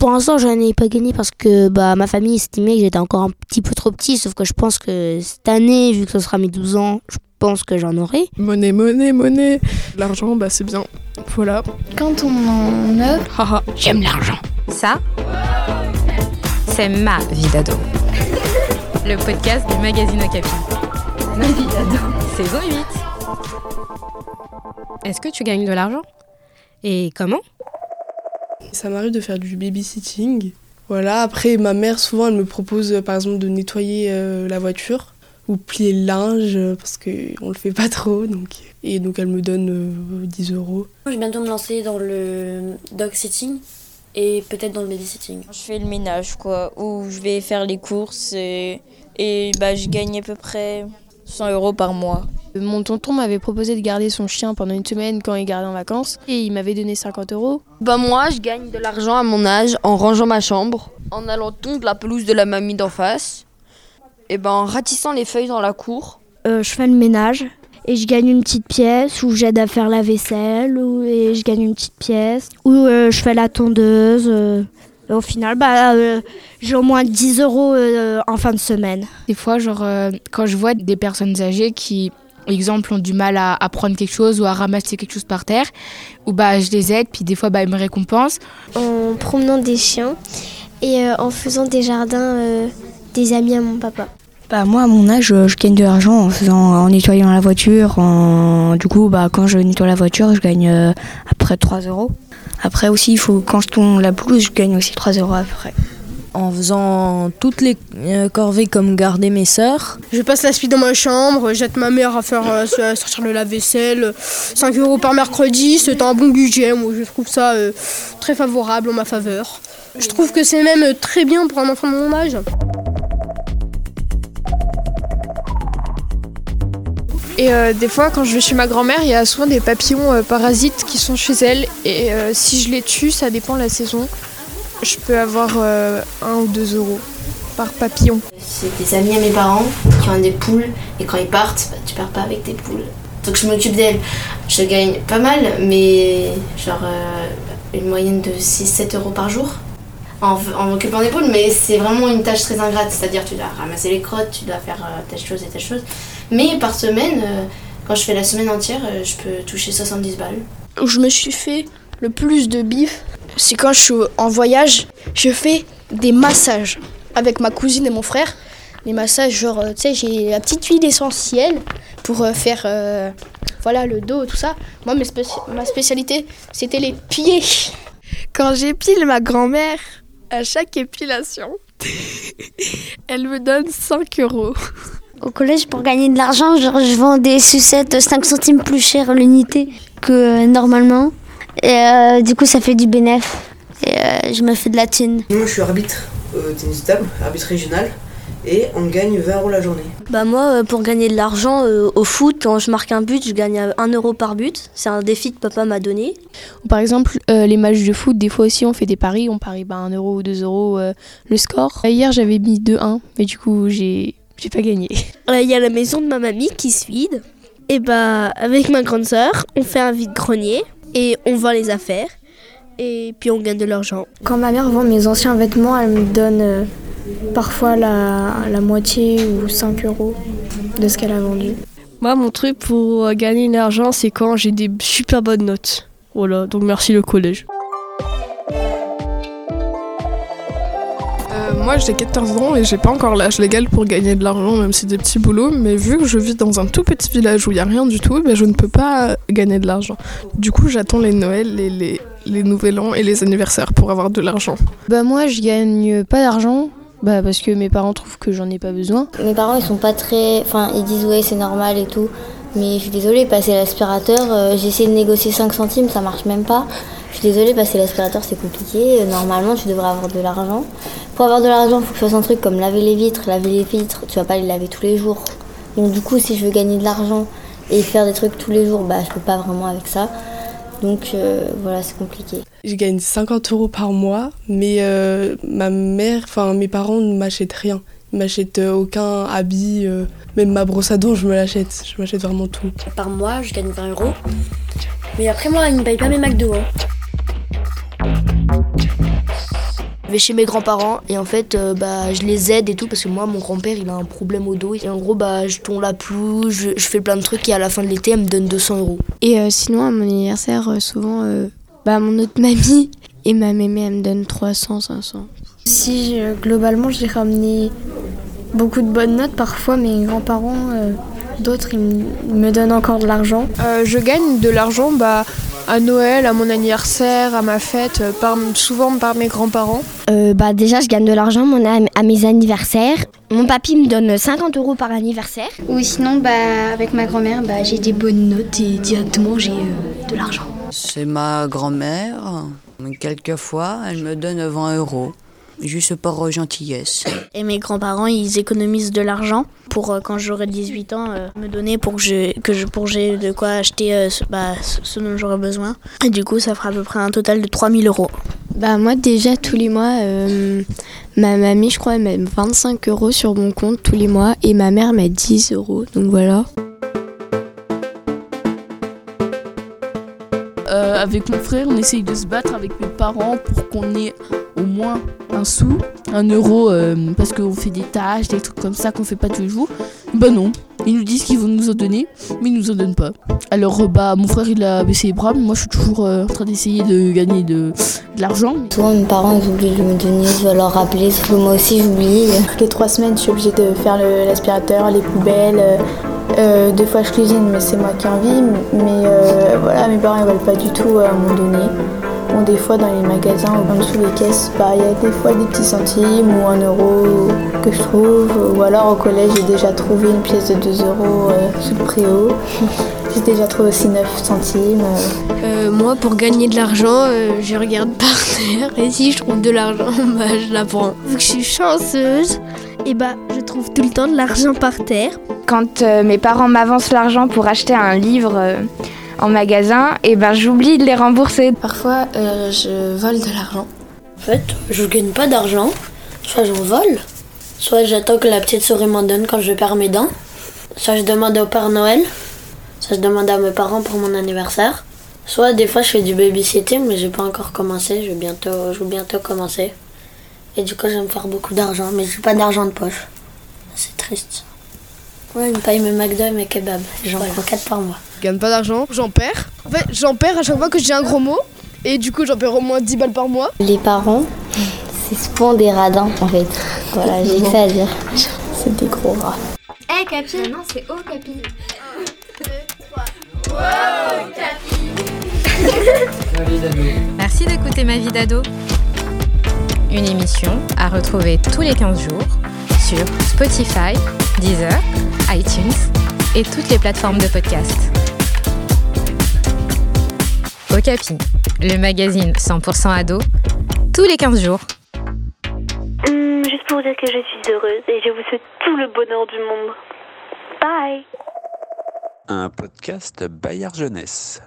Pour l'instant, j'en ai pas gagné parce que ma famille estimait que j'étais encore un petit peu trop petit. Sauf que je pense que cette année, vu que ce sera mes 12 ans, je pense que j'en aurai. Monnaie. L'argent, c'est bien. Voilà. Quand on en a... Haha, j'aime l'argent. Ça, c'est ma vie d'ado. Le podcast du magazine Okapi. Ma vie d'ado. Saison 8. Est-ce que tu gagnes de l'argent ? Et comment ? Ça m'arrive de faire du babysitting. Voilà, après ma mère souvent elle me propose par exemple de nettoyer la voiture ou plier le linge parce qu'on le fait pas trop donc elle me donne 10 €. Je vais bientôt me lancer dans le dog sitting et peut-être dans le babysitting. Je fais le ménage ou je vais faire les courses et je gagne à peu près 100 € par mois. Mon tonton m'avait proposé de garder son chien pendant une semaine quand il gardait en vacances et il m'avait donné 50 €. Moi, je gagne de l'argent à mon âge en rangeant ma chambre, en allant tondre la pelouse de la mamie d'en face, en ratissant les feuilles dans la cour. Je fais le ménage et je gagne une petite pièce ou j'aide à faire la vaisselle et je gagne une petite pièce ou je fais la tondeuse. Au final, j'ai au moins 10 € en fin de semaine. Des fois, quand je vois des personnes âgées qui, par exemple, ont du mal à prendre quelque chose ou à ramasser quelque chose par terre, je les aide, puis des fois, ils me récompensent. En promenant des chiens et en faisant des jardins des amis à mon papa. Moi, à mon âge, je gagne de l'argent en nettoyant la voiture. Quand je nettoie la voiture, je gagne après 3 €. Après aussi, quand je tonds la pelouse, je gagne aussi 3 € après. En faisant toutes les corvées comme garder mes sœurs. Je passe la suite dans ma chambre, j'aide ma mère à faire sortir le lave-vaisselle. 5 € par mercredi, c'est un bon budget. Moi, je trouve ça très favorable en ma faveur. Je trouve que c'est même très bien pour un enfant de mon âge. Et des fois, quand je vais chez ma grand-mère, il y a souvent des papillons parasites qui sont chez elle. Et si je les tue, ça dépend de la saison. Je peux avoir 1 ou 2 € par papillon. C'est des amis à mes parents qui ont des poules. Et quand ils partent, tu pars pas avec tes poules. Donc je m'occupe d'elles. Je gagne pas mal, mais une moyenne de 6-7 € par jour. En m'occupant des poules, mais c'est vraiment une tâche très ingrate, c'est-à-dire tu dois ramasser les crottes, tu dois faire telle chose, mais par semaine, quand je fais la semaine entière, je peux toucher 70 balles. Je me suis fait le plus de bif, c'est quand je suis en voyage, je fais des massages avec ma cousine et mon frère, des massages j'ai la petite huile essentielle pour faire le dos, tout ça. Moi, ma spécialité, c'était les pieds. Quand j'épile ma grand-mère, à chaque épilation, elle me donne 5 €. Au collège, pour gagner de l'argent, je vends des sucettes 5 centimes plus cher l'unité que normalement. Et du coup, ça fait du bénéf. Et je me fais de la thune. Moi, je suis arbitre tennis de table, arbitre régional. Et on gagne 20 € la journée. Moi, pour gagner de l'argent au foot, quand je marque un but, je gagne 1 € par but. C'est un défi que papa m'a donné. Par exemple, les matchs de foot, des fois aussi, on fait des paris. On parie 1 € ou 2 € le score. Hier, j'avais mis 2-1, mais du coup, j'ai pas gagné. Il y a la maison de ma mamie qui se vide. Et avec ma grande sœur, on fait un vide-grenier et on vend les affaires. Et puis, on gagne de l'argent. Quand ma mère vend mes anciens vêtements, elle me donne... parfois la moitié ou 5 € de ce qu'elle a vendu. Moi, mon truc pour gagner de l'argent, c'est quand j'ai des super bonnes notes. Voilà, donc merci le collège. Moi, j'ai 14 ans et j'ai pas encore l'âge légal pour gagner de l'argent, même si c'est des petits boulots. Mais vu que je vis dans un tout petit village où il n'y a rien du tout, je ne peux pas gagner de l'argent. Du coup, j'attends les Noëls et les Nouvel An et les anniversaires pour avoir de l'argent. Moi, je gagne pas d'argent. Parce que mes parents trouvent que j'en ai pas besoin. Mes parents, ils sont pas très... Enfin, ils disent ouais, c'est normal et tout. Mais je suis désolée, passer l'aspirateur, j'ai essayé de négocier 5 centimes, ça marche même pas. Je suis désolée, passer l'aspirateur, c'est compliqué. Normalement, tu devrais avoir de l'argent. Pour avoir de l'argent, il faut que je fasse un truc comme laver les vitres. Laver les vitres, tu vas pas les laver tous les jours. Donc du coup, si je veux gagner de l'argent et faire des trucs tous les jours, je peux pas vraiment avec ça. Donc voilà, c'est compliqué. Je gagne 50 € par mois, mais ma mère, mes parents ne m'achètent rien. Ils ne m'achètent aucun habit, même ma brosse à dents, je me l'achète. Je m'achète vraiment tout. Par mois, je gagne 20 €. Mais après, moi, ils ne me payent pas mes McDo. Je vais chez mes grands-parents et en fait je les aide et tout parce que moi mon grand-père il a un problème au dos et en gros je tonds la pelouse, je fais plein de trucs et à la fin de l'été elle me donne 200 €. Et sinon à mon anniversaire souvent mon autre mamie et ma mémé elle me donne 300, 500. Si globalement j'ai ramené beaucoup de bonnes notes, parfois mes grands-parents, d'autres ils me donnent encore de l'argent. Je gagne de l'argent à Noël, à mon anniversaire, à ma fête, souvent par mes grands-parents. Déjà, je gagne de l'argent à mes anniversaires. Mon papy me donne 50 € par anniversaire. Ou sinon, avec ma grand-mère, j'ai des bonnes notes et directement, j'ai de l'argent. C'est ma grand-mère. Quelquefois, elle me donne 20 €. Juste par gentillesse. Et mes grands-parents, ils économisent de l'argent pour quand j'aurai 18 ans, me donner pour que j'ai de quoi acheter ce dont j'aurai besoin. Et du coup, ça fera à peu près un total de 3000 €. Moi, déjà, tous les mois, ma mamie, je crois, elle met 25 € sur mon compte tous les mois et ma mère met 10 €. Donc voilà. Avec mon frère, on essaye de se battre avec mes parents pour qu'on ait au moins un sou, 1 €, parce qu'on fait des tâches, des trucs comme ça qu'on fait pas tous les jours. Non, ils nous disent qu'ils vont nous en donner, mais ils nous en donnent pas. Alors mon frère il a baissé les bras, mais moi je suis toujours en train d'essayer de gagner de l'argent. Souvent mes parents oublient de me donner, je dois leur rappeler, sauf que moi aussi j'oublie. Toutes les 3 semaines je suis obligée de faire l'aspirateur, les poubelles. 2 fois je cuisine, mais c'est moi qui en vis. Mais mes parents ils veulent pas du tout m'en donner. Bon, des fois dans les magasins ou en dessous des caisses, il y a des fois des petits centimes ou 1 € que je trouve. Ou alors au collège j'ai déjà trouvé une pièce de 2 € sous le préau. J'ai déjà trouvé aussi 9 centimes. Moi pour gagner de l'argent, je regarde par terre et si je trouve de l'argent, je la prends. Vu que je suis chanceuse, je trouve tout le temps de l'argent par terre. Quand mes parents m'avancent l'argent pour acheter un livre en magasin, j'oublie de les rembourser. Parfois, je vole de l'argent. En fait, je gagne pas d'argent. Soit j'en vole, soit j'attends que la petite souris m'en donne quand je perds mes dents. Soit je demande au Père Noël, soit je demande à mes parents pour mon anniversaire. Soit des fois, je fais du babysitting, mais j'ai pas encore commencé. Je vais bientôt commencer. Et du coup, je vais me faire beaucoup d'argent, mais j'ai pas d'argent de poche. C'est triste. Ouais, une paille, mes McDo et mes kebabs. J'en prends 4 par mois. Je gagne pas d'argent, j'en perds. En fait, j'en perds à chaque fois que je dis un gros mot. Et du coup, j'en perds au moins 10 balles par mois. Les parents, c'est souvent des radins, en fait. Voilà, j'ai que ça à dire. C'est des gros rats. Hey, Capi. Maintenant, c'est Okapi. 1, 2, 3. Wow, Capi. Merci d'écouter Ma Vie d'Ado. Une émission à retrouver tous les 15 jours sur Spotify, Deezer, iTunes et toutes les plateformes de podcast. Okapi, le magazine 100% ado, tous les 15 jours. Juste pour vous dire que je suis heureuse et je vous souhaite tout le bonheur du monde. Bye. Un podcast Bayard Jeunesse.